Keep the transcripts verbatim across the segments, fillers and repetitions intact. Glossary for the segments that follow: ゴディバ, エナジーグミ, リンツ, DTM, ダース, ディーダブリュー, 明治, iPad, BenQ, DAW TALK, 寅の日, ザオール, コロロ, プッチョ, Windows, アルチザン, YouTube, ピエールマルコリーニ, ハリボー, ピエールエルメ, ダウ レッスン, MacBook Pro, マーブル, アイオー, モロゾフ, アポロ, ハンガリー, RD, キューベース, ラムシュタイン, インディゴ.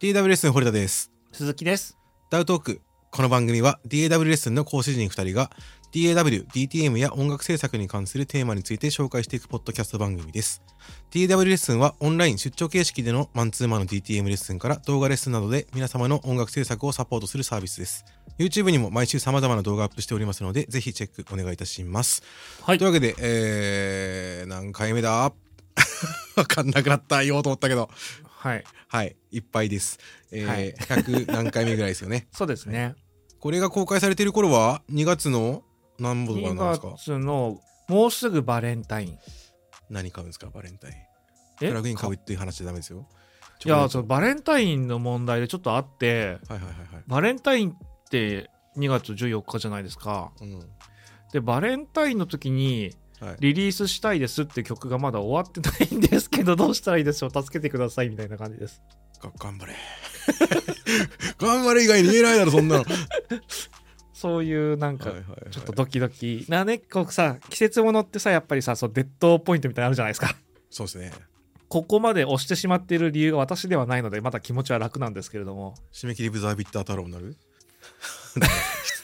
ディーダブリュー レッスン堀田です。鈴木です。ダウトーク。この番組は ダウ レッスンの講師陣ふたりが ダウ、ディーティーエム や音楽制作に関するテーマについて紹介していくポッドキャスト番組です。ダウ レッスンはオンライン出張形式でのマンツーマンの ディーティーエム レッスンから動画レッスンなどで皆様の音楽制作をサポートするサービスです。YouTube にも毎週様々な動画アップしておりますので、ぜひチェックお願いいたします。はい。というわけで、えー、何回目だわかんなくなった、言おうと思ったけど。はい。はい。いっぱいです。えーはい、ひゃく何回目ぐらいですよね。そうですね。これが公開されている頃はにがつの何本とかなんですか？にがつのもうすぐバレンタイン。何買うんですかバレンタイン。プラグイン買うっていう話じゃダメですよ。いやそのバレンタインの問題でちょっとあって、はいはいはいはい、バレンタインってにがつじゅうよっかじゃないですか。うん、でバレンタインの時にはい、リリースしたいですって曲がまだ終わってないんですけどどうしたらいいでしょう助けてくださいみたいな感じです頑張れ頑張れ以外に言えないだろそんなのそういうなんかちょっとドキドキ、はいはいはい、なねこうさ季節物ってさやっぱりさそうデッドポイントみたいなのあるじゃないですかそうですねここまで押してしまっている理由が私ではないのでまだ気持ちは楽なんですけれども締め切りブザービッター太郎になる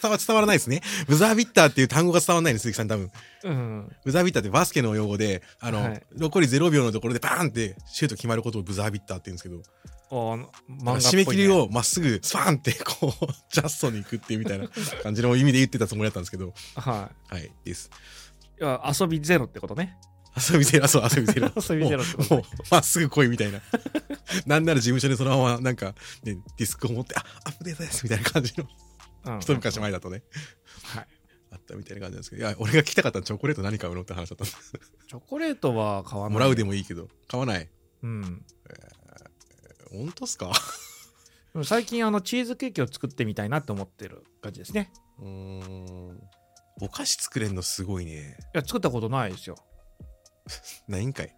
伝わ伝わらないですねブザービッターっていう単語が伝わらないの鈴木さん多分、うん、ブザービッターってバスケの用語であの、はい、残りゼロびょうのところでバーンってシュート決まることをブザービッターって言うんですけどあ、ね、締め切りをまっすぐスパンってこうジャストに行くっていうみたいな感じの意味で言ってたつもりだったんですけどはい、はい、ですいや遊びゼロってことね遊びゼロ、そう遊びゼロ、遊びゼロってことね、もう、もうまっすぐ来いみたいななんなら事務所でそのままなんか、ね、ディスクを持ってあアップデートですみたいな感じの一昔前だとね、はい、あったみたいな感じなんですけどいや俺が聞きたかったらチョコレート何買うのって話だったんですチョコレートは買わないもらうでもいいけど買わないうん、えー、本当っすか最近あのチーズケーキを作ってみたいなと思ってる感じですねうーんお菓子作れんのすごいねいや作ったことないですよないんかい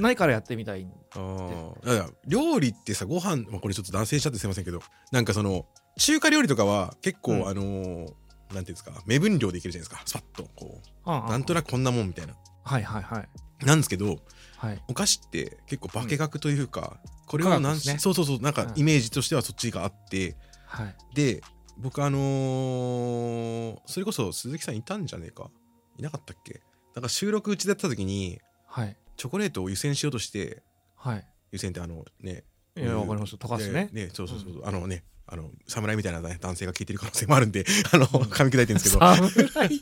ないからやってみたいんであいや料理ってさご飯、まあ、これちょっと男性しちゃってすいませんけどなんかその中華料理とかは結構、うん、あのー、なんていうんですか目分量でいけるじゃないですかスパッとこう、はあはあ、なんとなくこんなもんみたいなはいはいはいなんですけど、はい、お菓子って結構化け学というか、うん、これはなん、ね、そうそうそうなんかイメージとしてはそっちがあって、はい、で僕あのー、それこそ鈴木さんいたんじゃねえかいなかったっけなんか収録うちでやった時に、はい、チョコレートを湯煎しようとして、はい、湯煎ってあのねいやわかります溶かすねねそうそうそう、うん、あのねあの侍みたいな男性が聞いてる可能性もあるんであの噛み砕いてるんですけど侍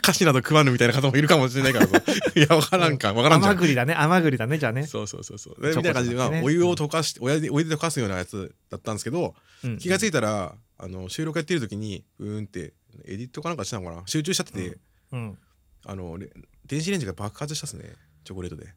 菓子など食わぬみたいな方もいるかもしれないからいや分からんか分からんじゃん甘栗だね甘栗だねじゃあねそうそうそうそうみたいな感じで、ね、お湯を溶かして、うん、お湯で溶かすようなやつだったんですけど、うん、気がついたらあの収録やってる時にうーんってエディットかなんかしたのかな集中しちゃってて、うんうん、あの電子レンジが爆発したっすねチョコレートで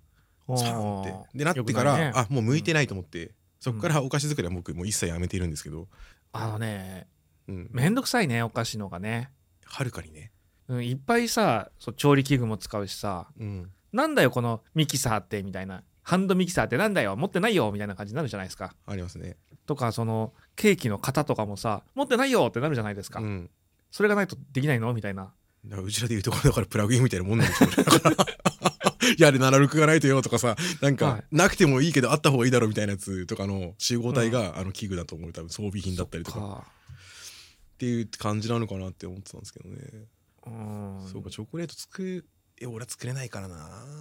サーンってでなってから、ね、あもう向いてないと思って、うんそこからお菓子作りは僕もう一切やめているんですけどあのね、うん、めんどくさいねお菓子のがねはるかにね、うん、いっぱいさそう調理器具も使うしさ、うん、なんだよこのミキサーってみたいなハンドミキサーってなんだよ持ってないよみたいな感じになるじゃないですかありますねとかそのケーキの型とかもさ持ってないよってなるじゃないですか、うん、それがないとできないのみたいなうちらでいうところだからプラグインみたいなもんなんでしょいやあれななじゅうろくがないとよとかさなんか、はい、なくてもいいけどあった方がいいだろみたいなやつとかの集合体が、うん、あの器具だと思う多分装備品だったりとかっていう感じなのかなって思ってたんですけどねうんそうかチョコレート作るえ俺は作れないからな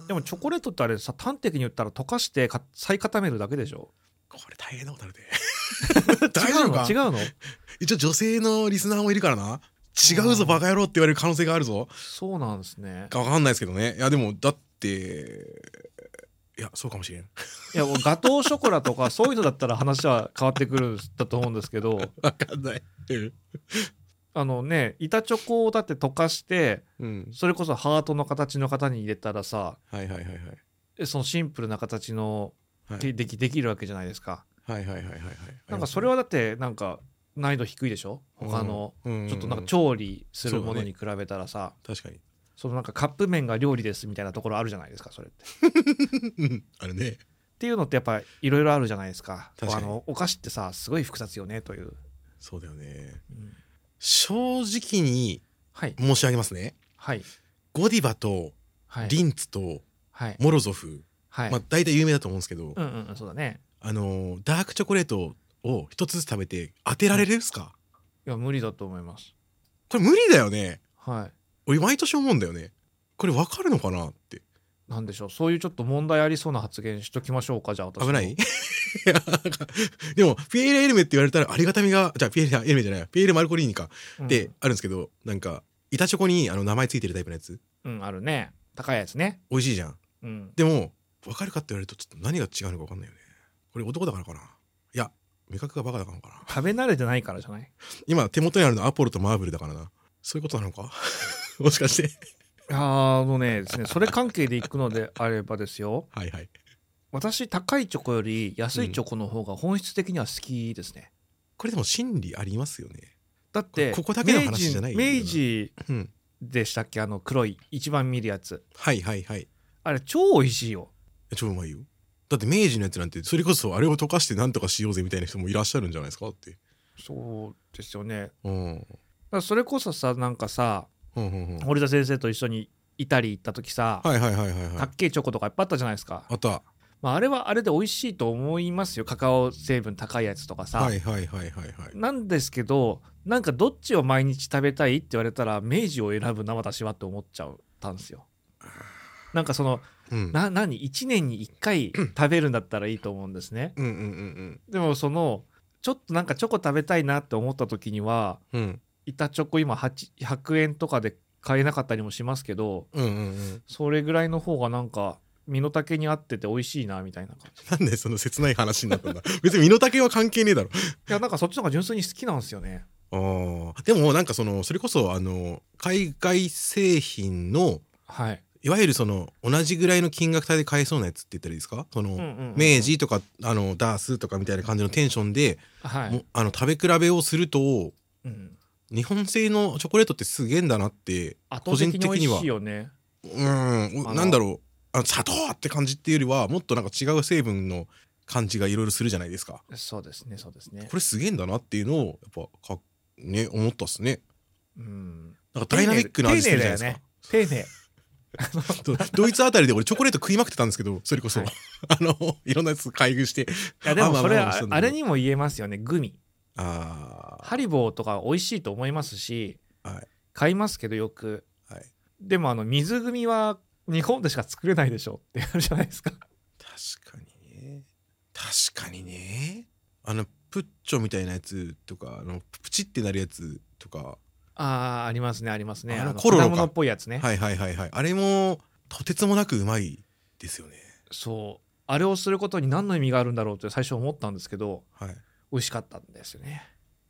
でもチョコレートってあれさ端的に言ったら溶かしてか再固めるだけでしょこれ大変なことあるで大丈夫か違うの違うの一応女性のリスナーもいるからな違うぞバカ野郎って言われる可能性があるぞそうなんですね分かんないですけどねいやでもだっていやそうかもしれんいやガトーショコラとかそういうのだったら話は変わってくるんだと思うんですけど分かんないあのね板チョコをだって溶かして、うん、それこそハートの形の型に入れたらさ、はいはいはいはい、そのシンプルな形の、はい、でき、できるわけじゃないですかはいはいはいはいはいなんかそれはだってなんか難易度低いでしょ他の、うん、ちょっとなんか調理するものに比べたらさ、ね、確かにそのなんかカップ麺が料理ですみたいなところあるじゃないですかそれってあれねっていうのってやっぱいろいろあるじゃないですか確かにあのお菓子ってさすごい複雑よねというそうだよね、うん、正直に申し上げますね、はい、ゴディバとリンツとモロゾフ、はいはいまあ、大体有名だと思うんですけど、うんうん、そうだねあのダークチョコレートを一つずつ食べて当てられるですか？いや無理だと思います。これ無理だよね。はい、俺毎年思うんだよね。これ分かるのかなって。なんでしょう、そういうちょっと問題ありそうな発言しときましょうか。じゃあ私危ない。いやでもピエールエルメって言われたらありがたみが、じゃあピエールエルメじゃない、ピエールマルコリーニかって、うん、あるんですけど、なんか板チョコにあの名前ついてるタイプのやつ、うん、あるね、高いやつね、美味しいじゃん、うん、でも分かるかって言われるとちょっと何が違うのか分かんないよね。これ男だからかな、いや味覚がバカだからかな、食べ慣れてないからじゃない。今手元にあるのアポロとマーブルだからな。そういうことなのかもしかしてあのねですね、それ関係でいくのであればですよはい、はい、私高いチョコより安いチョコの方が本質的には好きですね、うん、これでも心理ありますよね。だってここだけの話じゃない、明治でしたっけ、あの黒い一番見るやつ、はいはいはい、あれ超美味しいよ、超うまいよ。だって明治のやつなんてそれこそあれを溶かしてなんとかしようぜみたいな人もいらっしゃるんじゃないですか。ってそうですよね、うん、だそれこそさ、なんかさ堀田先生と一緒にいたり行った時さ、はいはいはいはいはい、たっけえチョコとかいっぱいあったじゃないですか。あった、まあ、あれはあれで美味しいと思いますよ、カカオ成分高いやつとかさ、はいはいはいはいはい、なんですけど、なんかどっちを毎日食べたいって言われたら明治を選ぶな私はって思っちゃったんですよ。なんかその、うん、な何いちねんにいっかい食べるんだったらいいと思うんですね、うんうんうんうん、でもそのちょっとなんかチョコ食べたいなって思った時には、うん、板チョコ今ひゃくえんとかで買えなかったりもしますけど、うんうんうん、それぐらいの方がなんか身の丈に合ってて美味しいなみたいな感じ。なんでその切ない話になったんだ別に身の丈は関係ねえだろいやなんかそっちの方が純粋に好きなんですよね。あでもなんかそのそれこそあの海外製品の、はい、いわゆるその同じぐらいの金額帯で買えそうなやつって言ったらいいですか、その、うんうんうんうん、明治とかあのダースとかみたいな感じのテンションで、はい、あの食べ比べをすると、うん、日本製のチョコレートってすげえんだなって個人的には、圧倒的に美味しいよね。うん、なんだろう、あの砂糖って感じっていうよりはもっとなんか違う成分の感じがいろいろするじゃないですか。そうですね、そうですね。これすげえんだなっていうのをやっぱかね思ったっすね。うん。なんかダイナミックな味するじゃないですか。丁寧だよね。丁寧。ドイツあたりで俺チョコレート食いまくってたんですけど、それこそ、はい、あのいろんなやつ開封して。いやでもそれはあれにも言えますよね、グミ。あハリボーとか美味しいと思いますし、はい、買いますけどよく、はい、でもあの水組は日本でしか作れないでしょってあるじゃないですか。確かにね、確かにね、あのプッチョみたいなやつとかあのプチってなるやつとか、ああありますね、ありますね、あのコロロか果物っぽいやつね、はいはいはいはい、あれもとてつもなくうまいですよね。そう、あれをすることに何の意味があるんだろうって最初思ったんですけど、はい、美味しかったんですよね。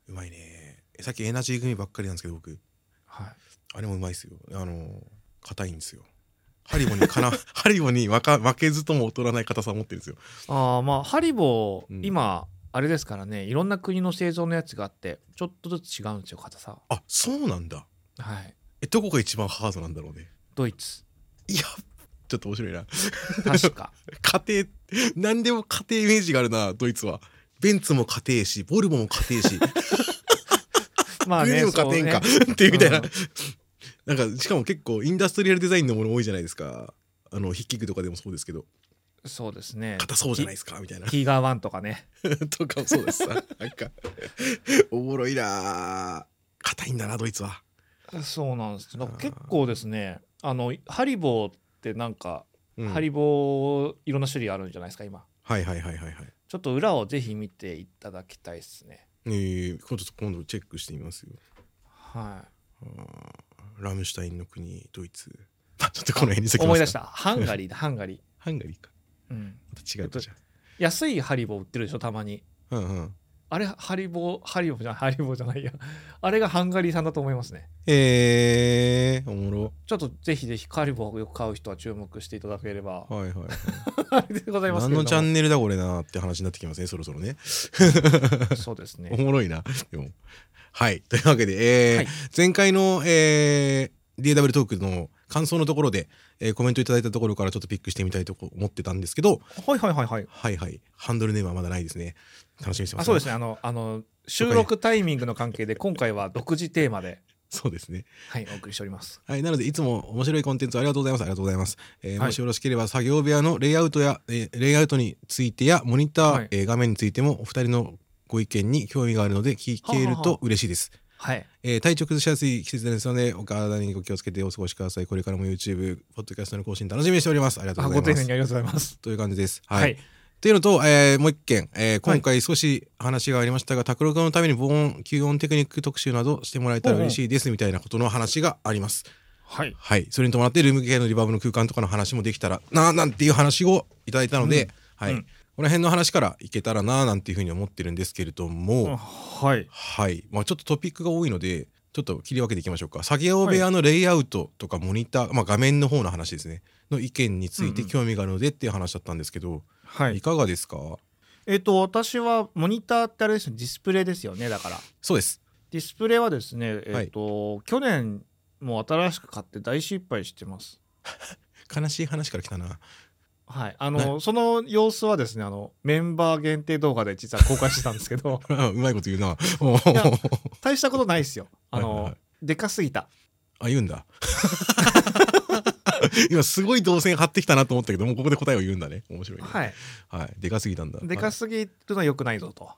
うまいね。さっきエナジーグミばっかりなんですけど僕、はい、あれもうまいですよ。あの硬いんですよ。ハリボにかなハリボに負けずとも劣らない硬さを持ってるんですよ。あ、まあハリボ、うん、今あれですからね、いろんな国の製造のやつがあってちょっとずつ違うんですよ硬さ。あ、そうなんだ。はい。え、どこが一番ハードなんだろうね。ドイツ。いやちょっと面白いな。確か。家庭何でも家庭イメージがあるなドイツは。ベンツも家庭しボルボも家庭しまあね、そうね、家庭かっていうみたいな、うん、なんかしかも結構インダストリアルデザインのもの多いじゃないですか。あの筆記具とかでもそうですけど、そうですね、硬そうじゃないですかみたいな、ヒーガーワンとかねとかもそうですなんかおもろいな、硬いんだなドイツは。そうなんです。なんか結構ですね、あのハリボーってなんか、うん、ハリボーいろんな種類あるんじゃないですか今。はいはいはいはいはい、ちょっと裏をぜひ見ていただきたいですね。えー、今度今度チェックしてみますよ。はい。ラムシュタインの国ドイツ。ちょっとこの辺にしてきますか。思い出した。ハンガリーだハンガリー。ハンガリーか。うん。また違うかじゃん。安いハリボー売ってるでしょたまに。うんうん。あれハリボーハリボーじゃないハリボーじゃないや。あれがハンガリー産だと思いますね。えー、おもろ。ちょっとぜひぜひハリボーをよく買う人は注目していただければ。はいはい、はい。あれでございますけど、何のチャンネルだこれなって話になってきますねそろそろねそうですね、おもろいなでも。はい、というわけで、えーはい、前回の、えー、ダブリューダブリュー トークの感想のところで、えー、コメントいただいたところからちょっとピックしてみたいと思ってたんですけど、はいはいはいはいはいはい、ハンドルネームはまだないですね。楽しみにしてます、ね、あ、そうですね、あの、あの収録タイミングの関係で今回は独自テーマでそうですね、はい、お送りしております、はい、なのでいつも面白いコンテンツありがとうございます。ありがとうございます、えーはい、もしよろしければ作業部屋のレイアウトや、えー、レイアウトについてやモニター、はい、えー、画面についてもお二人のご意見に興味があるので聞けると嬉しいです。はい、えー、体調崩しやすい季節ですのでお体にご気をつけてお過ごしください。これからも YouTube、ポッドキャストの更新楽しみにしております。ありがとうございます。ご丁寧にありがとうございます。という感じです。はい。はいというのと、えー、もう一件、えー、今回少し話がありましたが、卓録のために防音、吸音テクニック特集などしてもらえたら嬉しいですみたいなことの話があります。はい。はい。それに伴ってルーム系のリバーブの空間とかの話もできたらなーなんていう話をいただいたので、うん、はい、うん。この辺の話からいけたらなーなんていうふうに思ってるんですけれども、はい。はい。まあちょっとトピックが多いので、ちょっと切り分けていきましょうか。作業部屋のレイアウトとかモニター、はい、まあ画面の方の話ですね。の意見について興味があるのでっていう話だったんですけど、うんうんはい、いかがですか。えーと、私はモニターってあれですね、ディスプレイですよね。だからそうです。ディスプレイはですね、えーとはい、去年もう新しく買って大失敗してます悲しい話から来たな。はい、あのその様子はですね、あのメンバー限定動画で実は公開してたんですけどうまいこと言うな大したことないですよ。あの、はいはいはい、でかすぎたあ言うんだ今すごい動線張ってきたなと思ったけど、もうここで答えを言うんだね。面白いね。はい、はい、でかすぎたんだ。でかすぎるのは良くないぞと。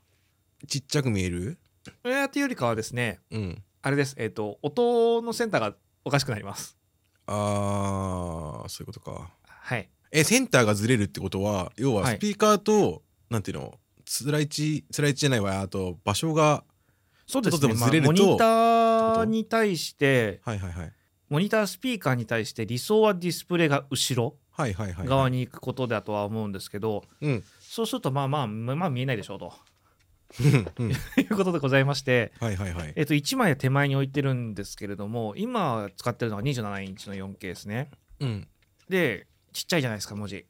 ちっちゃく見えるえーっていうよりかはですね、うん、あれですえっ、ー、と音のセンターがおかしくなります。あーそういうことか。はいえセンターがずれるってことは要はスピーカーと、はい、なんていうのつらいちつらいちじゃないわあと場所がそうですね、ととでもずれると、まあ、モニターに対してはいはいはいモニタースピーカーに対して理想はディスプレイが後ろ側に行くことだとは思うんですけど、はいはいはいはい、そうするとまあまあまあ見えないでしょうということでございまして、はいはいはいえー、といちまい手前に置いてるんですけれども、今使ってるのがにじゅうななインチの よんケー ですね、うん、でちっちゃいじゃないですか文字、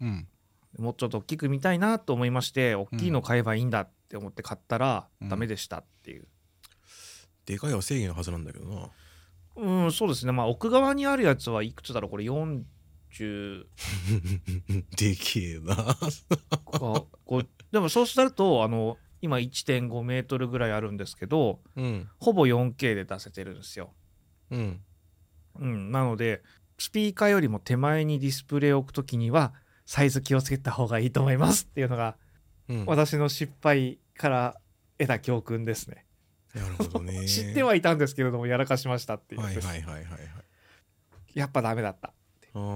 うん、もうちょっと大きく見たいなと思いまして、大きいの買えばいいんだって思って買ったらダメでしたっていう、うん、でかいは正義のはずなんだけどな。うん、そうですね、まあ、奥側にあるやつはいくつだろう、これよんじゅうでけえなこうでもそうするとあの今 いってんごメートルぐらいあるんですけど、うん、ほぼ よんケー で出せてるんですよ、うんうん、なのでスピーカーよりも手前にディスプレイを置くときにはサイズ気をつけた方がいいと思いますっていうのが、うん、私の失敗から得た教訓ですね。なるほどね知ってはいたんですけれどもやらかしましたっていう、はいはいはいはい、はい、やっぱダメだったってあーな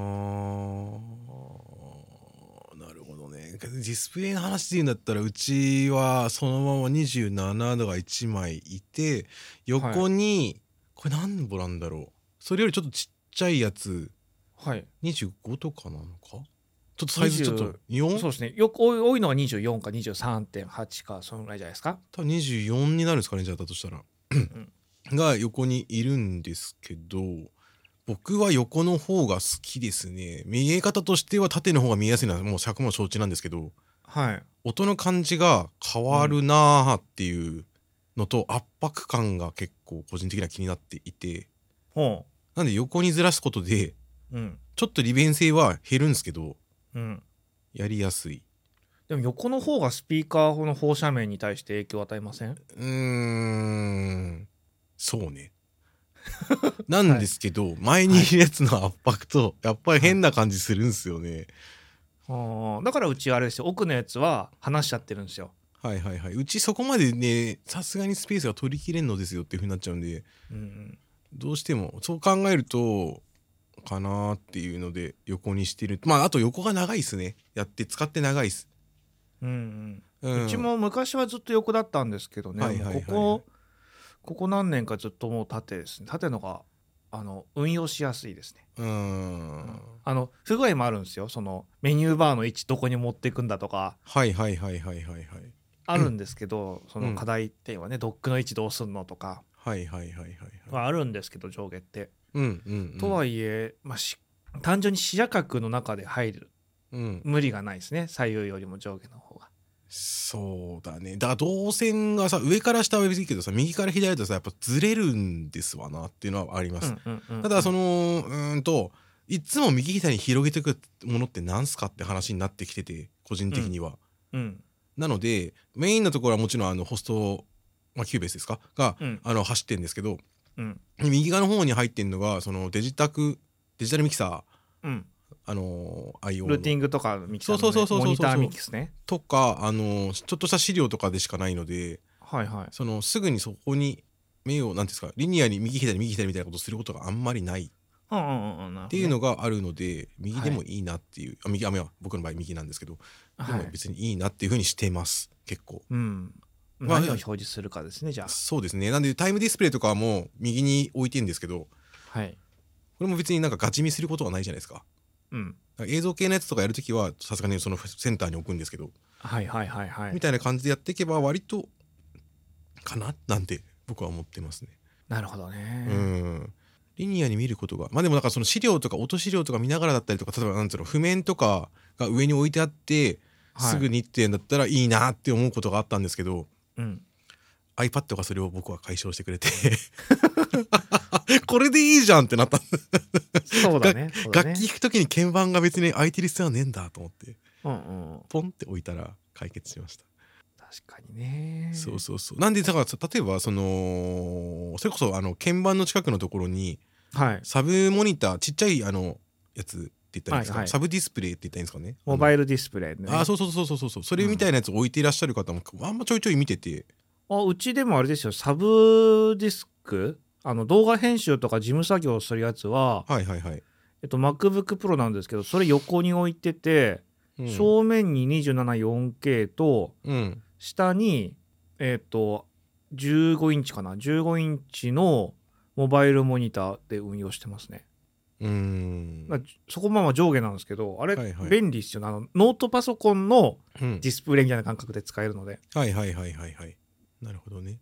るほどね。ディスプレイの話で言うんだったらうちはそのままにじゅうななどがいちまいいて横に、はい、これ何ぼなんだろう、それよりちょっとちっちゃいやつ、はい、にじゅうごとかなのかちょっとサイズちょっと よん? そうですね、よく多いのはにじゅうよんか にじゅうさんてんはち かそのぐらいじゃないですか。多分にじゅうよんになるんですかね、じゃあだとしたら、うん、が横にいるんですけど、僕は横の方が好きですね。見え方としては縦の方が見えやすいのはもう尺も承知なんですけど、はい、音の感じが変わるなーっていうのと、うん、圧迫感が結構個人的には気になっていて、うん、なんで横にずらすことで、うん、ちょっと利便性は減るんですけど、うん、やりやすい。でも横の方がスピーカーの放射面に対して影響を与えません？うーんそうねなんですけど、はい、前にいるやつの圧迫とやっぱり変な感じするんですよね、はい、あだからうちあれですよ、奥のやつは離しちゃってるんですよ。はいはいはい、うちそこまでねさすがにスペースが取りきれんのですよっていう風になっちゃうんで、うん、どうしてもそう考えるとかなっていうので横にしてる。まああと横が長いですね、やって使って長いです、うんうんうん、うちも昔はずっと横だったんですけどね、はいはいはいはい、ここここ何年かずっともう縦ですね。縦のがあの運用しやすいですね。うーんあの不具合もあるんですよ、そのメニューバーの位置どこに持っていくんだとか、はいはいはいはいはいはい、あるんですけど、その課題点はね、うん、ドックの位置どうすんのとか、はいはいはいはいはい、はあるんですけど上下って、うんうんうん、とはいえ、まあ、し単純に視野角の中で入る、うん、無理がないですね、左右よりも上下の方が。そうだね、だから動線がさ上から下は別にいいけどさ右から左だとさやっぱずれるんですわなっていうのはあります、うんうんうんうん、ただそのうーんといつも右左に広げていくものってなんすかって話になってきてて個人的には、うんうん、なのでメインのところはもちろんあのホスト、まあ、キューベースですかが、うん、あの走ってるんですけど、うん、右側の方に入ってんのがそのデジタクデジタルミキサーあの アイオー ルーティングとかミキサーの、ね、そうそうそうそうそうモニターミキスねとか、あのちょっとした資料とかでしかないので、はいはい、そのすぐにそこに目をなんていうんですかリニアに右左右左みたいなことをすることがあんまりないっていうのがあるので、右でもいいなっていう、はい、あ右あいや僕の場合右なんですけど、はい、でも別にいいなっていうふうにしてます結構、うん、まあ、何を表示するかですね。じゃあそうですね、なんでタイムディスプレイとかも右に置いてるんですけど、はい、これも別になんかガチ見することはないじゃないですか。うん、映像系のやつとかやるときはさすがにそのセンターに置くんですけど、はいはいはいはい、みたいな感じでやっていけば割とかななんて僕は思ってますね。なるほどね。うん。リニアに見ることが、まあでもなんかその資料とか音資料とか見ながらだったりとか、例えばなんていうの譜面とかが上に置いてあって、はい、すぐにってんだったらいいなって思うことがあったんですけど、うん、iPad がそれを僕は解消してくれてこれでいいじゃんってなったそうだね、そうだね。楽器弾くときに鍵盤が別に空いてる必要はねえんだと思って、うんうん、ポンって置いたら解決しました。確かにね。そうそうそう。なんでだから例えばそのそれこそあの鍵盤の近くのところに、はい、サブモニターちっちゃいあのやつって言ったらいいんですか、はいはい、サブディスプレイって言ったらいいんですかね、モバイルディスプレイね。あそうそうそうそうそう、それみたいなやつ置いていらっしゃる方もあんまちょいちょい見てて、うん、あうちでもあれですよ、サブディスクあの動画編集とか事務作業するやつは、はいはいはい、えっと、MacBook Pro なんですけど、それ横に置いてて、うん、正面に にじゅうなな よんケー と、うん、下に、えっと、じゅうごインチかなじゅうごインチのモバイルモニターで運用してますね。うーん、そこまま上下なんですけど、あれ、はいはい、便利っすよね。あのノートパソコンのディスプレイみたいな感覚で使えるので、うん、はいはいはいはいはい、なるほどね。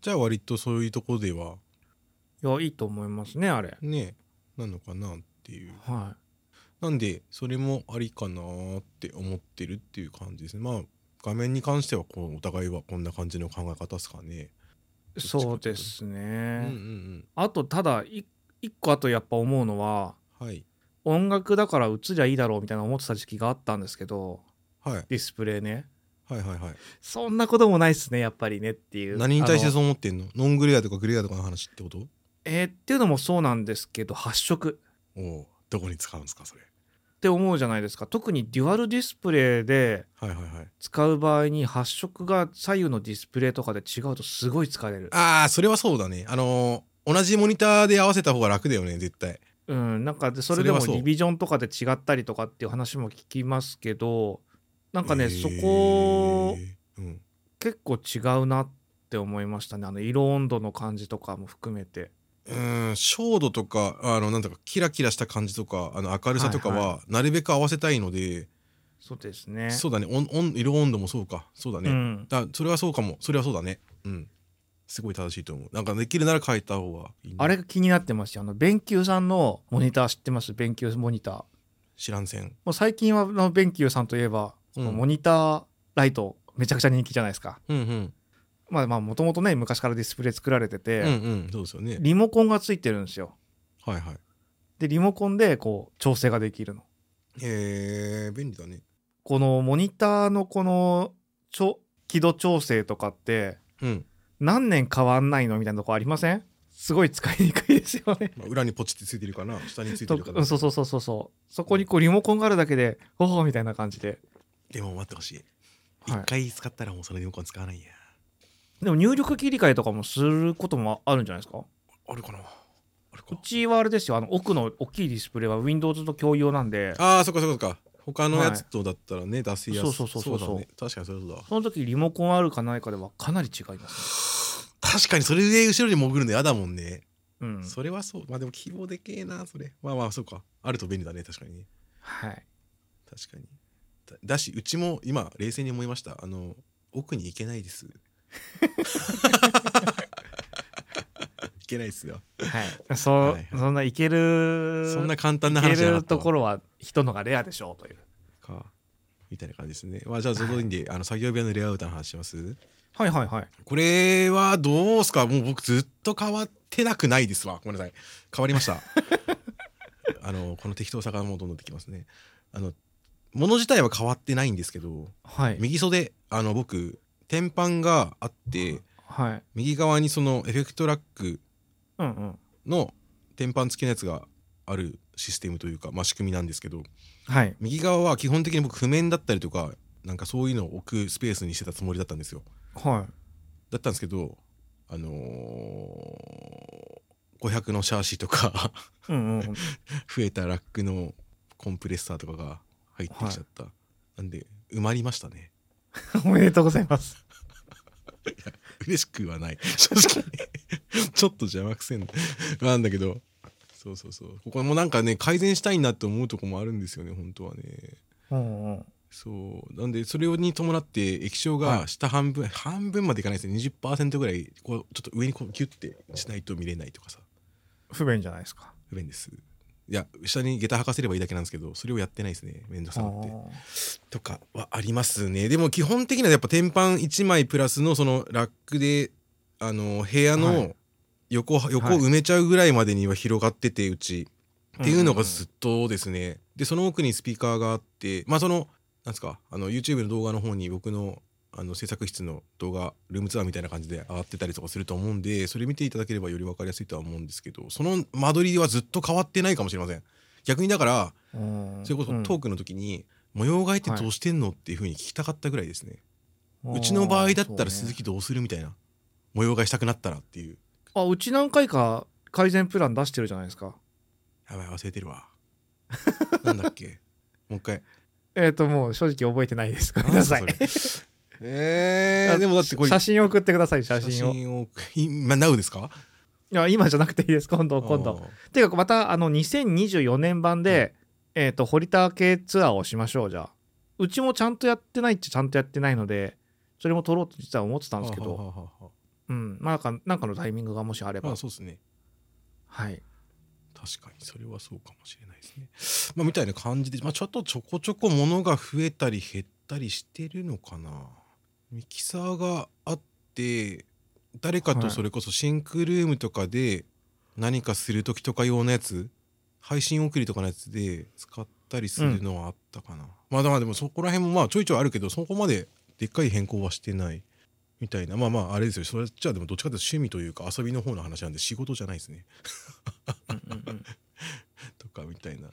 じゃあ割とそういうところではい やいいと思いますね、あれね、なのかなっていう、はい、なんでそれもありかなって思ってるっていう感じですね。まあ画面に関してはこうお互いはこんな感じの考え方ですかね。そうですね、うんうんうん、あとただ一個あとやっぱ思うのは、はい、音楽だから映りゃいいだろうみたいな思ってた時期があったんですけど、はい、ディスプレイね、はいはいはい、そんなこともないっすねやっぱりねっていう。何に対してそう思ってんの？ノングレアとかグレアとかの話ってこと？えー、っていうのもそうなんですけど、発色おどこに使うんですかそれって思うじゃないですか。特にデュアルディスプレイで使う場合に発色が左右のディスプレイとかで違うとすごい疲れる。ああそれはそうだね、あのー、同じモニターで合わせた方が楽だよね絶対。うんなんかそれでもリビジョンとかで違ったりとかっていう話も聞きますけど、なんかね、えー、そこ、うん、結構違うなって思いましたね。あの色温度の感じとかも含めて、うん、照度とかあのなんだかキラキラした感じとかあの明るさとかはなるべく合わせたいので、はいはい、そうですね。そうだね、おお色温度もそうか、そうだね、うん、だそれはそうかも、それはそうだね、うん、すごい正しいと思う。なんかできるなら変えた方がいい、ね、あれが気になってますよ。あのBenQさんのモニター知ってます？BenQモニター知らんせん。もう最近はBenQさんといえば、うん、モニターライトめちゃくちゃ人気じゃないですか。うんうんまあまあもともとね昔からディスプレイ作られてて、うんうん、そうですよね。リモコンがついてるんですよ。はいはい。でリモコンでこう調整ができるの。へえ便利だね。このモニターのこのちょ輝度調整とかって、うん、何年変わんないのみたいなとこありません？すごい使いにくいですよね。まあ、裏にポチってついてるかな下についてるかな。そうそうそうそうそう。そこにこうリモコンがあるだけでおおみたいな感じで。でも待ってほしい。一、はい、回使ったらもうそのリモコン使わないや。でも入力切り替えとかもすることもあるんじゃないですか？あるかな。あるか。うちはあれですよ、あの奥の大きいディスプレイは Windows と共用なんで。ああそっかそっか。他のやつとだったらね、はい、出せやすい。そうそうそうそう。そうだね、確かにそうだ。その時リモコンあるかないかではかなり違います、ね。確かにそれで後ろに潜るのやだもんね。うん。それはそう。まあでも希望でけえなそれ。まあまあそうか。あると便利だね確かにね。はい。確かに。だしうちも今冷静に思いました。あの奥に行けないです。いけないですよ。はい。そ、はいはい、そんないけるそんな簡単な話じゃなかった。いけるところは人のがレアでしょうというかみたいな感じですね。まあじゃあちょうどいいんで、はい、あの作業部屋のレイアウトの話します。はいはいはい。これはどうすか。もう僕ずっと変わってなくないですわ。ごめんなさい。変わりました。あのこの適当さがもうどんどんできますね。あの物自体は変わってないんですけど、はい、右袖あの僕天板があって、はい、右側にそのエフェクトラックの天板付きのやつがあるシステムというか、まあ、仕組みなんですけど、はい、右側は基本的に僕譜面だったりとかなんかそういうのを置くスペースにしてたつもりだったんですよ、はい、だったんですけど、あのー、ごひゃくのシャーシとかうんうん、うん、増えたラックのコンプレッサーとかが入ってきちゃった、はい、なんで埋まりましたねおめでとうございますいや嬉しくはない正直ちょっと邪魔くせんなんだけど、そうそうそう、ここもなんかね改善したいなって思うとこもあるんですよね本当はね、うんうん、そうなんでそれに伴って液晶が下半分、はい、半分までいかないですね にじゅっパーセント ぐらいこうちょっと上にこうギュッてしないと見れないとかさ、不便じゃないですか。不便です。いや下に下駄履かせればいいだけなんですけど、それをやってないですね、面倒くさくてとかはありますね。でも基本的にはやっぱ天板いちまいプラスのそのラックであの部屋の横、はい、横を埋めちゃうぐらいまでには広がっててうち、はい、っていうのがずっとですね、うんうんうん、でその奥にスピーカーがあって、まあそのなんですかあの YouTube の動画の方に僕のあの制作室の動画ルームツアーみたいな感じで上がってたりとかすると思うんで、それ見ていただければより分かりやすいとは思うんですけど、その間取りはずっと変わってないかもしれません。逆にだからそれこそトークの時に模様替えってどうしてんのっていう風に聞きたかったぐらいですね、はい、うちの場合だったら鈴木どうするみたいな、模様替えしたくなったらっていう、あうち何回か改善プラン出してるじゃないですか。やばい忘れてるわなんだっけもう一回えっともう正直覚えてないです、ごめんなさいえー、でもだってこれ写真を送ってください、写真を。写真を今 Now ですか？いや今じゃなくていいです、今度今度。ていうかまたあのにせんにじゅうよねん版で、うん、えっ、ー、と堀田系ツアーをしましょう。じゃあうちもちゃんとやってないっちゃちゃんとやってないので、それも撮ろうと実は思ってたんですけど、はははは、うん、まあ、なんかなんかのタイミングがもしあれば。あそうですね。はい。確かにそれはそうかもしれないですね。まあみたいな感じで、まあちょっとちょこちょこものが増えたり減ったりしてるのかな。ミキサーがあって誰かとそれこそシンクルームとかで何かする時とか用のやつ、配信送りとかのやつで使ったりするのはあったかな、うん、まあだからでもそこら辺もまあちょいちょいあるけど、そこまででっかい変更はしてないみたいな。まあまああれですよ、それじゃあでもどっちかというと趣味というか遊びの方の話なんで仕事じゃないですねうんうん、うん、とかみたいな、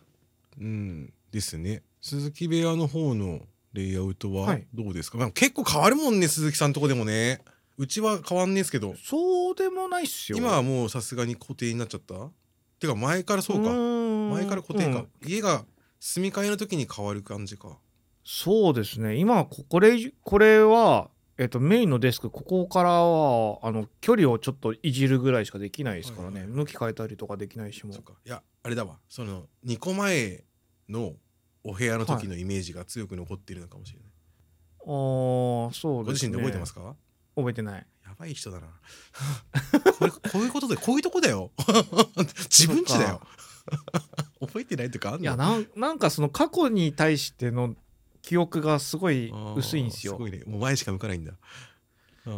うんですね。鈴木部屋の方のレイアウトはどうですか、はい、結構変わるもんね鈴木さんとこでもね。うちは変わんねえですけど、そうでもないっすよ。今はもうさすがに固定になっちゃった。てか前からそうか、前から固定か、うん、家が住み替えの時に変わる感じか。そうですね、今これ、これは、えっと、メインのデスクここからはあの距離をちょっといじるぐらいしかできないですからね、はいはい、向き変えたりとかできないしも。そうか、いやあれだわ、そのにこまえのお部屋の時のイメージが強く残っているのかもしれない、はい、ああそうですね。ご自身で覚えてますか？覚えてない。やばい人だなこれこういうことでこういうとこだよ自分家だよ覚えてないとかあんの？いやな ん, なんかその過去に対しての記憶がすごい薄いんですよ。すごいね、もう前しか向かないんだ。あ,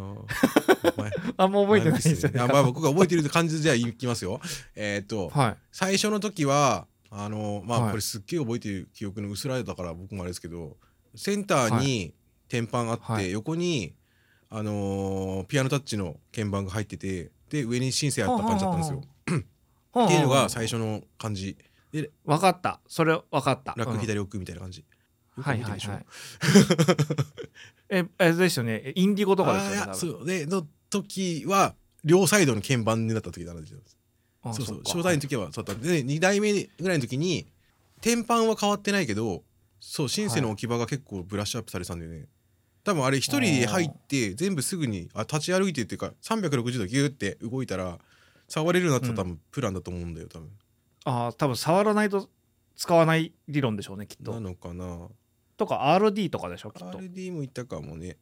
前あんま覚えてないですよね。あ、まあ、僕が覚えてる感じじゃあいきますよ。えっと、はい、最初の時はあのまあ、はい、これすっげえ覚えてる記憶の薄らだから僕もあれですけど、センターに天板あって、はい、横にあのー、ピアノタッチの鍵盤が入ってて、で上にシンセあった感じだったんですよ。ははははっていうのが最初の感じ。で、分かった。それ分かった。楽左奥みたいな感じ。うんはいはいはいえあれですよね、インディゴとかですよね。あそうでの時は両サイドの鍵盤になった時だな。ああそうそう初代の時はそうだった、はい、でにだいめぐらいの時に天板は変わってないけど、そうシンセの置き場が結構ブラッシュアップされてたんだよね、はい、多分あれ一人で入って全部すぐにあ立ち歩いてっていうかさんびゃくろくじゅうどギューって動いたら触れるようになったら多分プランだと思うんだよ多分、うん、あ多分触らないと使わない理論でしょうねきっと。なのかなとか アールディー とかでしょきっと。 アールディー もいたかもね。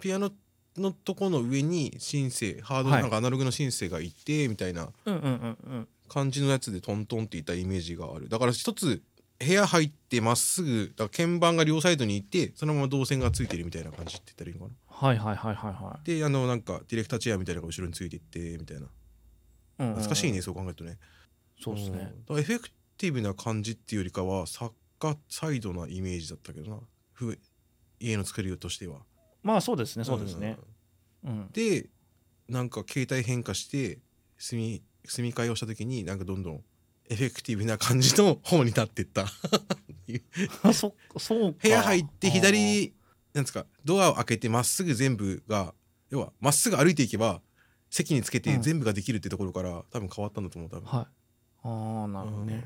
ピアノのとこの上にシンセハードなんかアナログのシンセがいてみたいな感じのやつでトントンっていたイメージがある。だから一つ部屋入ってまっすぐだから鍵盤が両サイドにいてそのまま導線がついてるみたいな感じって言ったらいいのかな。はいはいはいはいはい。であのなんかディレクターチェアみたいなのが後ろについていってみたいな、うんうんうん、懐かしいねそう考えるとね。そうですね、うん、だからエフェクティブな感じっていうよりかは作がサイドなイメージだったけどな、家の作りとしては。まあそうですねそうですね、うんうん、でなんか携帯変化して住み、住み替えをした時になんかどんどんエフェクティブな感じの方に立っていったあ、そ、そうか。部屋入って左なんですか、ドアを開けてまっすぐ全部が、要はまっすぐ歩いていけば席につけて全部ができるってところから、うん、多分変わったんだと思う、多分。はい、ああ、なるほどね。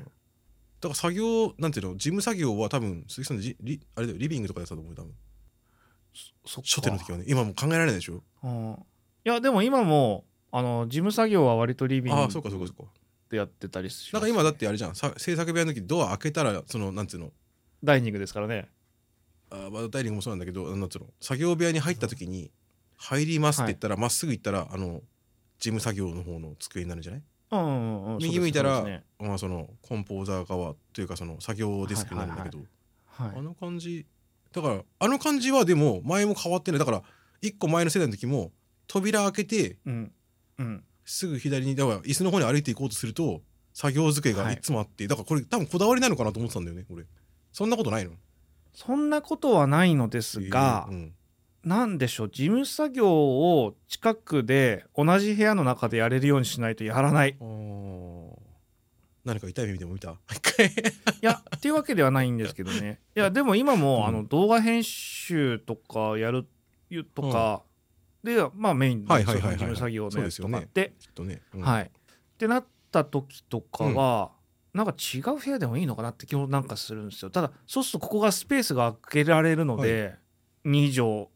だから作業なんていうの、事務作業は多分鈴木さんのリ、リ、あれだよ、リビングとかやったと思う、多分。そ、そっか。初手の時はね、今もう考えられないでしょ。あ、いやでも今もあの事務作業は割とリビング。ああ、そうかそうかそうか。でやってたりしますね。なんか今だってあれじゃん、制作部屋の時ドア開けたらそのなんていうの。ダイニングですからね。あ、まあ、ダイニングもそうなんだけど、なんていうの、作業部屋に入った時に入りますって言ったらま、はい、っすぐ行ったらあの事務作業の方の机になるんじゃない？うんうんうん、右向いたら、ね、まあ、そのコンポーザー側というかその作業デスクになるんだけど、はいはいはい、あの感じだから、あの感じはでも前も変わってない。だからいっこまえの世代の時も扉開けて、うんうん、すぐ左にだから椅子の方に歩いていこうとすると作業机がいつもあって、はい、だからこれ多分こだわりなのかなと思ってたんだよね俺。そんなことないの？そんなことはないのですが、えーうん、なんでしょう、事務作業を近くで同じ部屋の中でやれるようにしないとやらない。何か痛い目でも見た一回いやっていうわけではないんですけどね。いやでも今も、うん、あの動画編集とかやるとか、うん、でまあメインの事務作業のやつとかってってなった時とかは、うん、なんか違う部屋でもいいのかなって気もなんかするんですよ。ただそうするとここがスペースが空けられるので、はい、に畳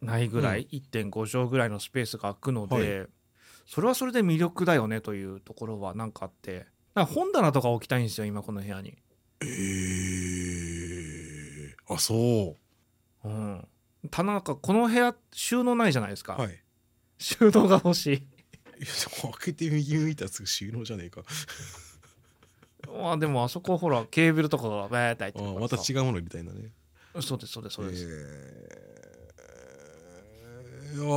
ないぐらい、うん、いってんご 畳ぐらいのスペースが空くので、はい、それはそれで魅力だよねというところはなんかあって、なんか本棚とか置きたいんですよ今この部屋に。えー、あ、そう、うん、棚か、この部屋収納ないじゃないですか、はい、収納が欲しい。いやでも開けて右向いたらすぐ収納じゃねえかまあでもあそこほらケーブルとかがバーって入ってるから、また違うものみたいなね。そうですそうですそうです、えー、いや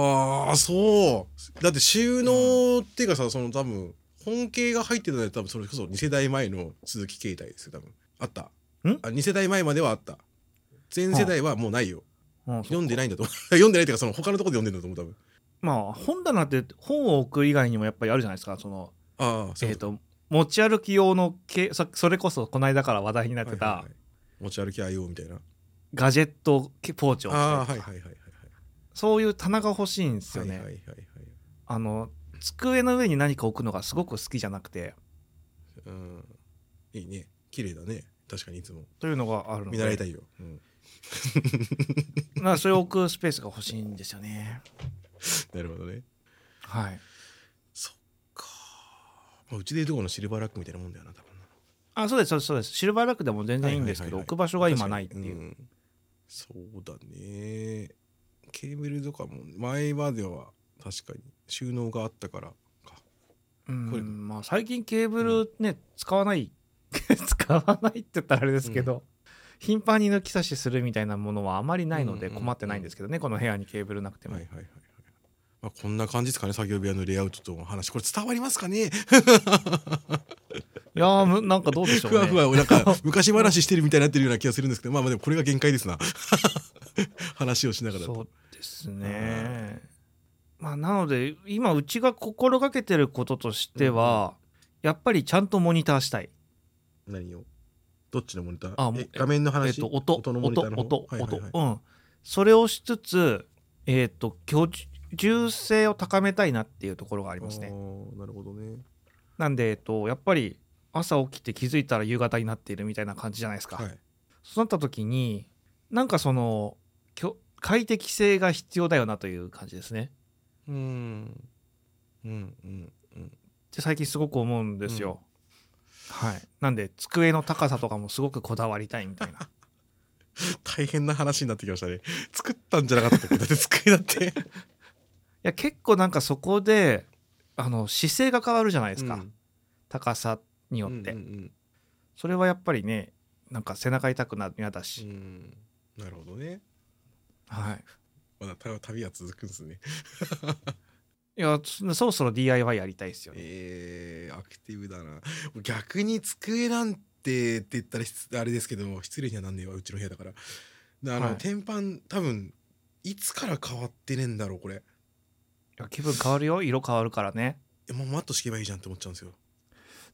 ー、そう。だって収納っていうかさ、その多分本系が入ってたのは多分それこそに世代前の鈴木携帯ですよ多分。あったんあに世代前まではあった。全世代はもうないよ、はあ、読んでないんだと思う読んでないっていうかその他のところで読んでるんだと思う多分。まあ本棚って本を置く以外にもやっぱりあるじゃないですか、そのあそうそうえっ、ー、と持ち歩き用のけ、それこそこの間から話題になってた、はいはいはい、持ち歩き アイオー みたいなガジェットポーチを、あ、はいはいはいはい、そういう棚が欲しいんですよね、はいはいはいはい、あの机の上に何か置くのがすごく好きじゃなくて、うん、いいね、綺麗だね、確かにいつもというのがあるので見習いたいよ、うん、だからそれを置くスペースが欲しいんですよねなるほどね、はい。うちでいうとこのシルバーラックみたいなもんだよな多分。あ、そうですそうですそうです。シルバーラックでも全然いいんですけど、はいはいはいはい、置く場所が今ないっていう、うん、そうだね。ケーブルとかも前までは確かに収納があったからか、うん、これまあ最近ケーブルね、うん、使わない使わないって言ったらあれですけど、うん、頻繁に抜き差しするみたいなものはあまりないので困ってないんですけどね、うんうんうん、この部屋にケーブルなくても、はいはいはい、まあ、こんな感じですかね、作業部屋のレイアウトとの話。これ伝わりますかねいやーなんかどうでしょうね、ふわふわなんか昔話してるみたいになってるような気がするんですけどまあまあでもこれが限界ですな話をしながらと。そうですね、まあなので今うちが心がけてることとしては、うん、やっぱりちゃんとモニターしたい。何を？どっちのモニター？あ、え、画面の話、えー、と 音, 音のモニターの方、音音、はいはいはい、音、うん、それをしつつえっ、ー、と教授重性を高めたいなっていうところがありますね。あ、なるほどね。なんで、えっと、やっぱり朝起きて気づいたら夕方になっているみたいな感じじゃないですか、はい、そうなった時になんかその快適性が必要だよなという感じですね。うーんうんうんうんって最近すごく思うんですよ、うん、はい。なんで机の高さとかもすごくこだわりたいみたいな大変な話になってきましたね。作ったんじゃなかったっけだって机だっていや結構なんかそこであの姿勢が変わるじゃないですか、うん、高さによって、うんうんうん、それはやっぱりねなんか背中痛くなるやだし、うん、なるほどね、はい。まだ旅は続くんですねいやそろそろ ディーアイワイ やりたいですよね。えー、アクティブだな。逆に机なんてって言ったらあれですけど失礼にはなんねえわうちの部屋だからであの、はい、天板多分いつから変わってねえんだろうこれ。気分変わるよ、色変わるからね。もうマット敷けばいいじゃんって思っちゃうんですよ。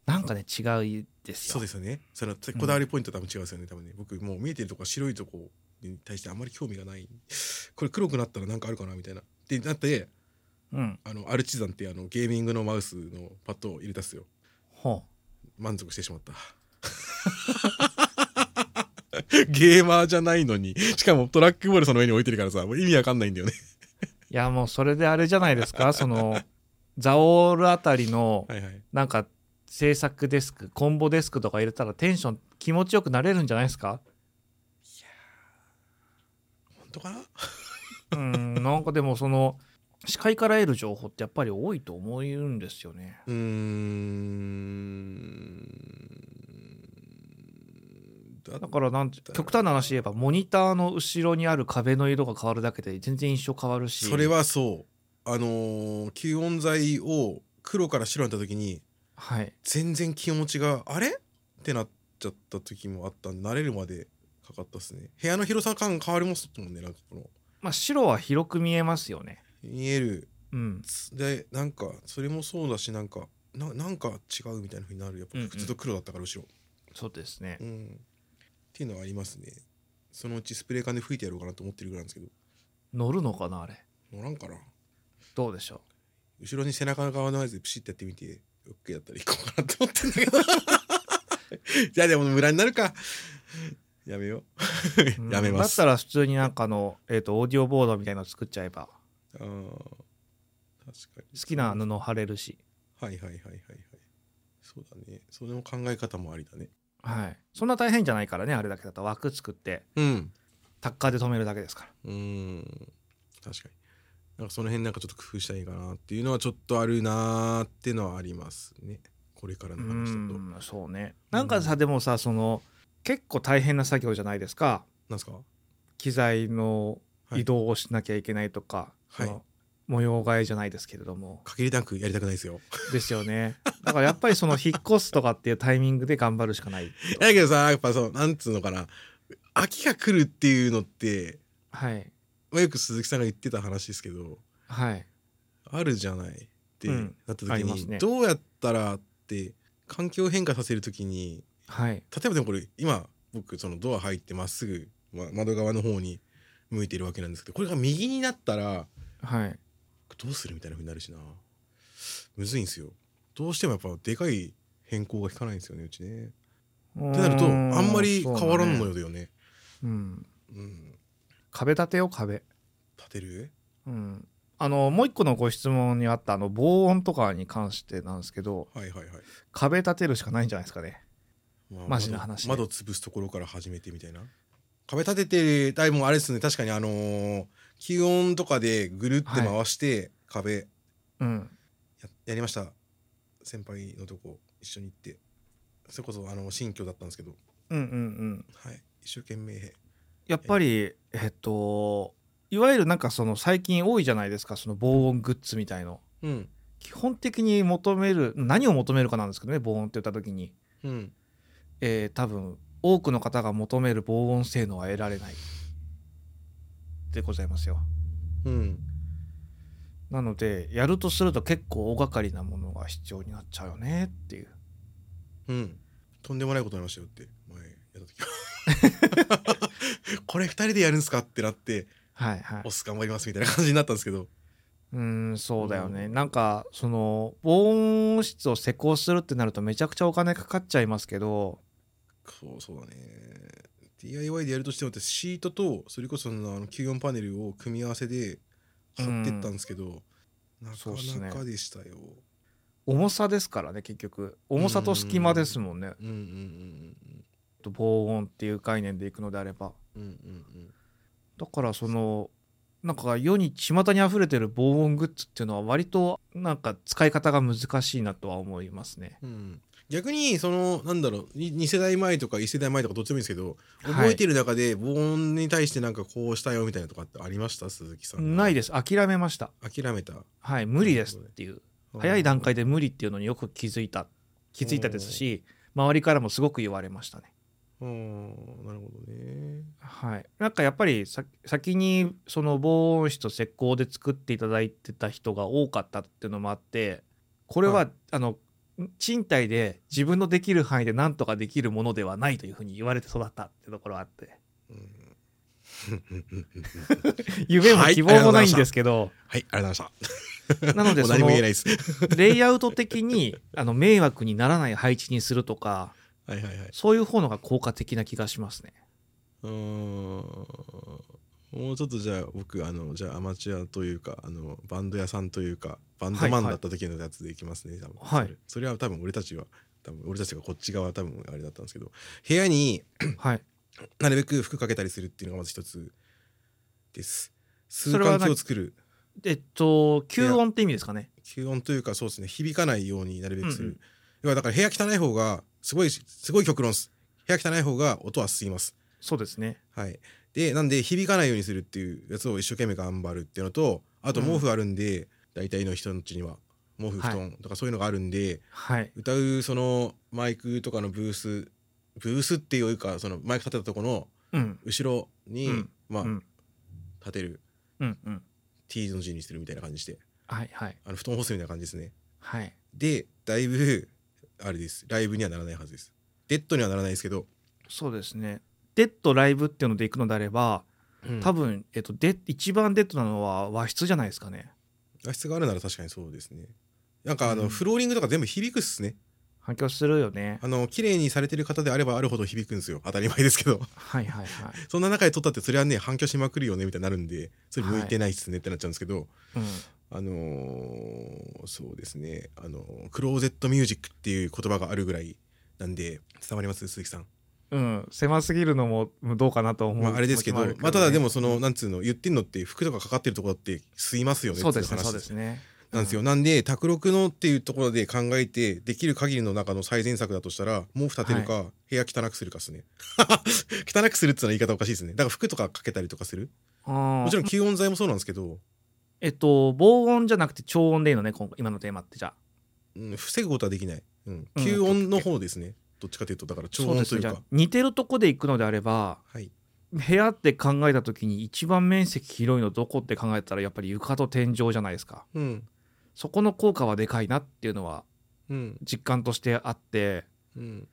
なんかね違うですよ。そうですよね。そのこだわりポイント多分違いますよね、うん、多分ね。僕もう見えてるとこ白いとこに対してあんまり興味がない。これ黒くなったらなんかあるかなみたいなってなって、うん、あのアルチザンってあのゲーミングのマウスのパッドを入れたっすよ。はあ、満足してしまったゲーマーじゃないのにしかもトラックボールその上に置いてるからさ、もう意味わかんないんだよねいやもうそれであれじゃないですかそのザオールあたりのなんか制作デスク、はいはい、コンボデスクとか入れたらテンション気持ちよくなれるんじゃないですか。いや本当かなうん、なんかでもその視界から得る情報ってやっぱり多いと思うんですよね。うーん、だからなんて極端な話言えばモニターの後ろにある壁の色が変わるだけで全然印象変わるし。それはそう、あのー、吸音材を黒から白になった時に、はい、全然気持ちがあれってなっちゃった時もあったんで、慣れるまでかかったですね。部屋の広さ感変わりますもんね。なんかこの、まあ、白は広く見えますよね。見える、うん、でなんかそれもそうだし、なんか な, なんか違うみたいな風になる。やっぱ普通と黒だったから後ろ、うんうん、そうですね、うん、っていうのはありますね。そのうちスプレー缶で拭いてやろうかなと思ってるぐらいなんですけど。乗るのかなあれ。乗らんかな。どうでしょう。後ろに背中側のやつでピシッてやってみて OK だったら行こうかなと思ってんだけどじゃあでもムラになるかやめようやめます。だったら普通になんかの、えー、とオーディオボードみたいなの作っちゃえば、あ確かに好きな布貼れるし。はいはいはいはいはい、そうだね。その考え方もありだね。はい、そんな大変じゃないからね。あれだけだと枠作って、うん、タッカーで止めるだけですから。うーん、確かになんかその辺なんかちょっと工夫したいかなっていうのはちょっとあるなーっていうのはありますね、これからの話だと。うん、そうね。なんかさ、うん、でもさ、その結構大変な作業じゃないですか。なんすか。機材の移動をしなきゃいけないとか、はいはい、模様替えじゃないですけれども、限りなくやりたくないですよ。ですよね。だからやっぱりその引っ越すとかっていうタイミングで頑張るしかないだけどさ、やっぱそうなんつうのかな、秋が来るっていうのって、はい、よく鈴木さんが言ってた話ですけど、はい、あるじゃないってなった時に、うんね、どうやったらって環境変化させる時に、はい、例えばでもこれ今僕そのドア入ってまっすぐ、ま、窓側の方に向いてるわけなんですけど、これが右になったら、はい、どうするみたいな風になるしな。むずいんですよ。どうしてもやっぱでかい変更が効かないんですよね、うちね。ってなるとあんまり変わらんのよだよね。うん、うん、壁立てよ。壁立てる、うん、あのもう一個のご質問にあったあの防音とかに関してなんですけど、はいはいはい、壁立てるしかないんじゃないですかね、まあ、マジな話で。窓潰すところから始めてみたいな。壁立ててだいぶあれですね。確かにあのー、吸音とかでぐるって回して壁、はいうん、や, やりました。先輩のとこ一緒に行って、それこそあの新居だったんですけど、うんうんうん、はい、一生懸命やっぱりえー、っといわゆるなんかその最近多いじゃないですか、その防音グッズみたいの、うん、基本的に求める何を求めるかなんですけどね、防音って言った時に、うんえー、多分多くの方が求める防音性能は得られないでございますよ、うん、なのでやるとすると結構大掛かりなものが必要になっちゃうよねっていう、うん、とんでもないことになりましたよって前やった時はこれふたりでやるんすかってなってはいはい、おす頑張りますみたいな感じになったんですけど、うーんそうだよね、うん、なんかその防音室を施工するってなるとめちゃくちゃお金かかっちゃいますけど、そうそうだね。 ディーアイワイ でやるとしてもってシートとそれこそあの吸音パネルを組み合わせで貼ってったんですけど、うん、なかなかでしたよ、ね、重さですからね。結局重さと隙間ですもんね、うんうんうんうん、と防音っていう概念でいくのであれば、うんうんうん、だからそのなんか世に巷にあふれてる防音グッズっていうのは割となんか使い方が難しいなとは思いますね、うん逆にそのなんだろうに世代前とかいち世代前とかどっちでもいいんですけど、覚えてる中で防音に対してなんかこうしたよみたいなとかってありました？鈴木さん。ないです。諦めました。諦めた。はい、無理ですっていう、早い段階で無理っていうのによく気づいた気づいたですし、周りからもすごく言われましたね。ああなるほどね。はい、なんかやっぱりさ先にその防音室と石膏で作っていただいてた人が多かったっていうのもあって、これはあの賃貸で自分のできる範囲で何とかできるものではないというふうに言われて育ったってところはあって、うん、夢も希望もないんですけど、はい、ありがとうございました。なのでそのレイアウト的にあの迷惑にならない配置にするとか、はいはいはい、そういう方のが効果的な気がしますね。うーん、もうちょっとじゃあ僕あのじゃあアマチュアというかあのバンド屋さんというかバンドマンだった時のやつでいきますね、はいはい、多分 そ, れ、はい、それは多分俺たちは多分俺たちがこっち側は多分あれだったんですけど、部屋に、はい、なるべく服かけたりするっていうのがまず一つです。数環境を作る、えっと吸音って意味ですかね。吸音というかそうですね、響かないようになるべくする、うんうん、だから部屋汚い方がすごいすごい極論です。部屋汚い方が音は吸います。そうですね、はい、でなんで響かないようにするっていうやつを一生懸命頑張るっていうのと、あと毛布あるんで、うん、大体の人の家には毛布布団とかそういうのがあるんで、はい、歌うそのマイクとかのブースブースっていうかそのマイク立てたとこの後ろに、うん、まあ、うん、立てる、うんうん、T の字にするみたいな感じして、はいはい、あの布団干すみたいな感じですね、はい、でだいぶあれです、ライブにはならないはずです。デッドにはならないですけど、そうですね、デッドライブっていうので行くのであれば、うん、多分、えっと、で一番デッドなのは和室じゃないですかね。和室があるなら確かにそうですね。なんかあの、うん、フローリングとか全部響くっすね。反響するよね。あの綺麗にされてる方であればあるほど響くんですよ。当たり前ですけどはいはいはいそんな中で撮ったってそれはね反響しまくるよねみたいになるんで、それ向いてないっすねってなっちゃうんですけど、はい、あのー、そうですね、あのー、クローゼットミュージックっていう言葉があるぐらいなんで、伝わります鈴木さん。うん、狭すぎるのもどうかなと思う、まあ、あれですけど、ね、まあ、ただでもそのなんつうの言ってんのって服とかかかってるところって吸いますよね。そうですね、そうですね、なんですよ、うん、なんで卓録のっていうところで考えてできる限りの中の最善策だとしたら毛布立てるか、はい、部屋汚くするかですね汚くするっていうのは言い方おかしいですね。だから服とかかけたりとかする、あ、もちろん吸音材もそうなんですけど、えっと防音じゃなくて超音でいいのね今のテーマって。じゃあ、うん、防ぐことはできない、うん、吸音の方ですね、うんどっちかというとだから超音というか、そうですね、似てるとこで行くのであれば、はい、部屋って考えた時に一番面積広いのどこって考えたらやっぱり床と天井じゃないですか、うん、そこの効果はでかいなっていうのは実感としてあって、うん、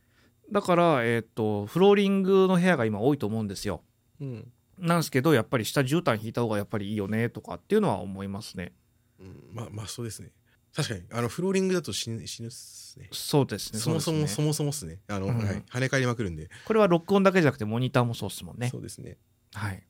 だから、えー、とフローリングの部屋が今多いと思うんですよ、うん、なんですけどやっぱり下絨毯引いた方がやっぱりいいよねとかっていうのは思いますね、うん、まあまあそうですね。確かにあのフローリングだと死ぬっすね。そうですね、そもそもそもそもっすね、あの、うん、はい、跳ね返りまくるんで。これは録音だけじゃなくてモニターもそうっすもんね。そうですね、はい、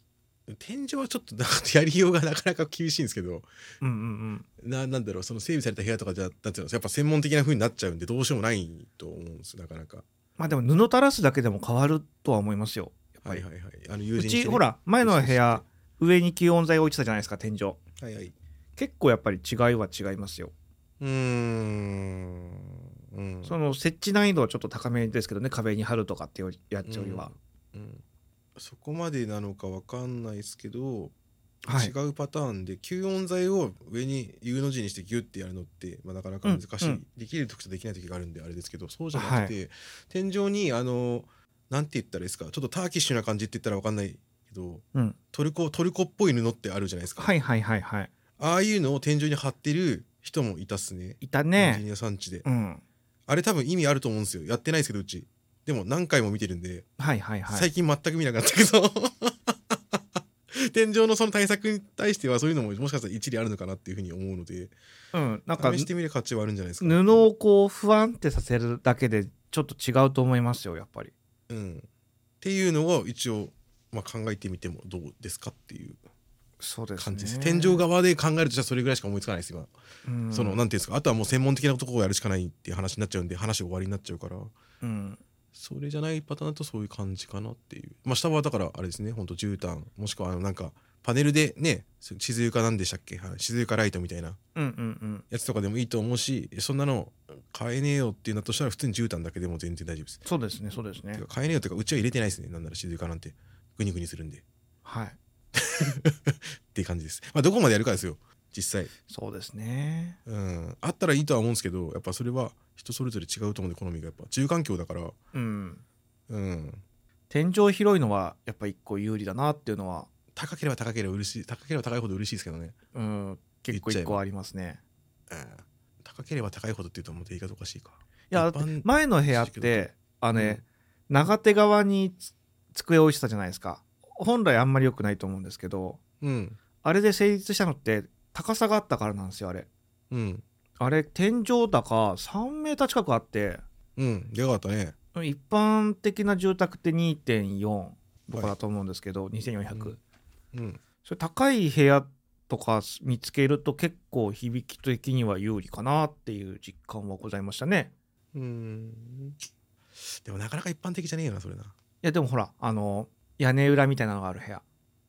天井はちょっとやりようがなかなか厳しいんですけど、うんうんうん、 な, なんだろうその整備された部屋とかじゃなんていうのやっぱ専門的な風になっちゃうんでどうしようもないと思うんです。なかなかまあでも布垂らすだけでも変わるとは思いますよやっぱり。はいはいはい、あの友人うち、ね、ほら前の部屋上に吸音材置いてたじゃないですか天井、はいはい、結構やっぱり違いは違いますよ。うーん、うん、その設置難易度はちょっと高めですけどね、壁に貼るとかってやっちゃうよりは、うんうん、そこまでなのか分かんないですけど、はい、違うパターンで吸音材を上に U の字にしてギュッてやるのって、まあ、なかなか難しい、うんうん、できる時とできない時があるんであれですけど、そうじゃなくて、はい、天井にあのなんて言ったらいいですか、ちょっとターキッシュな感じって言ったら分かんないけど、うん、トルコトルコっぽい布ってあるじゃないですか、はいはいはいはい、ああいうのを天井に貼ってる人もいたっすね。いたね。エンジニアさん家で、うん、あれ多分意味あると思うんですよ。やってないですけどうち。でも何回も見てるんで。はいはいはい。最近全く見なかったけど。天井のその対策に対してはそういうのももしかしたら一理あるのかなっていうふうに思うので。うん。なんか試してみる価値はあるんじゃないですか。布をこう不安定させるだけでちょっと違うと思いますよやっぱり。うん。っていうのを一応、まあ、考えてみてもどうですかっていう。そうですね、です天井側で考えるとしたらそれぐらいしか思いつかないです今、うん、そのなんていうんですか、あとはもう専門的なところをやるしかないっていう話になっちゃうんで話終わりになっちゃうから、うん、それじゃないパターンだとそういう感じかなっていう。まあ下はだからあれですね、ほんと絨毯もしくはあのなんかパネルでね静床なんでしたっけ、静床ライトみたいなやつとかでもいいと思うし、そんなの買えねえよっていうなとしたら普通に絨毯だけでも全然大丈夫です。そうですねそうですね。買えねえよっていうかうちは入れてないですね、なんなら静床なんてグニグニするんで、はい、っていう感じです。まあどこまでやるかですよ実際。そうですね、うん、あったらいいとは思うんですけどやっぱそれは人それぞれ違うと思うんで好みがやっぱ住環境だから、うんうん、天井広いのはやっぱ一個有利だなっていうのは。高ければ高ければ嬉しい、高ければ高いほど嬉しいですけどね、うん、結構一個ありますね、うん、高ければ高いほどっていうともう言い方おかしいか。いや前の部屋ってあの、ねうん、長手側に机を置いてたじゃないですか。本来あんまり良くないと思うんですけど、うん、あれで成立したのって高さがあったからなんですよあれ、うん、あれ天井高さんメーター近くあって、うん、でかかったね。一般的な住宅って にてんよん とかだと思うんですけど、はい、にせんよんひゃく、うんうん、それ高い部屋とか見つけると結構響き的には有利かなっていう実感はございましたね。うーんでもなかなか一般的じゃねえよなそれな。いやでもほらあの屋根裏みたいなのがある部屋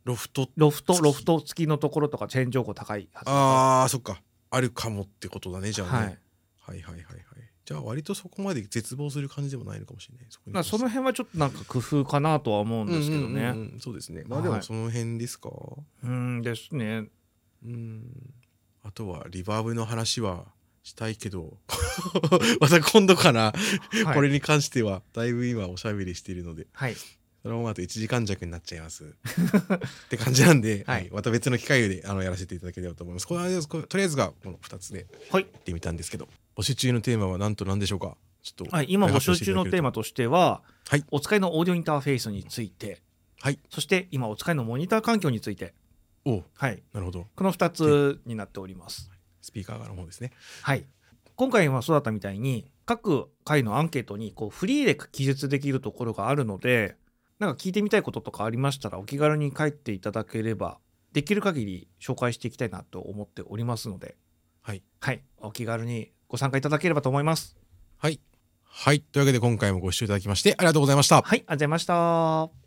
ロフトロフトロフト付きのところとか天井高高いはず。あーそっかあるかもってことだねじゃあね、はい、はいはいはいはいじゃあ割とそこまで絶望する感じでもないのかもしれない。 そこにまあその辺はちょっとなんか工夫かなとは思うんですけどね、うんうんうんうん、そうですね。まあでもその辺ですか、はい、うんですね。うんあとはリバーブの話はしたいけどまた今度かな、はい、これに関してはだいぶ今おしゃべりしているので、はい、それもあといちじかん弱になっちゃいますって感じなんで、はいはい、また別の機会であのやらせていただければと思います。これとりあえずがこのふたつで行ってみたんですけど、はい、募集中のテーマは何と何でしょうか。ちょっと、はい、今募集中のテーマとしては、はい、お使いのオーディオインターフェースについて、はい、そして今お使いのモニター環境について、おはい、なるほどこのふたつになっております。スピーカー側の方ですね、はい、今回はそうだったみたいに各回のアンケートにこうフリーで記述できるところがあるのでなんか聞いてみたいこととかありましたらお気軽に書いていただければできる限り紹介していきたいなと思っておりますので、はいはい、お気軽にご参加いただければと思います。はい、はい、というわけで今回もご視聴いただきましてありがとうございました。はい、ありがとうございました。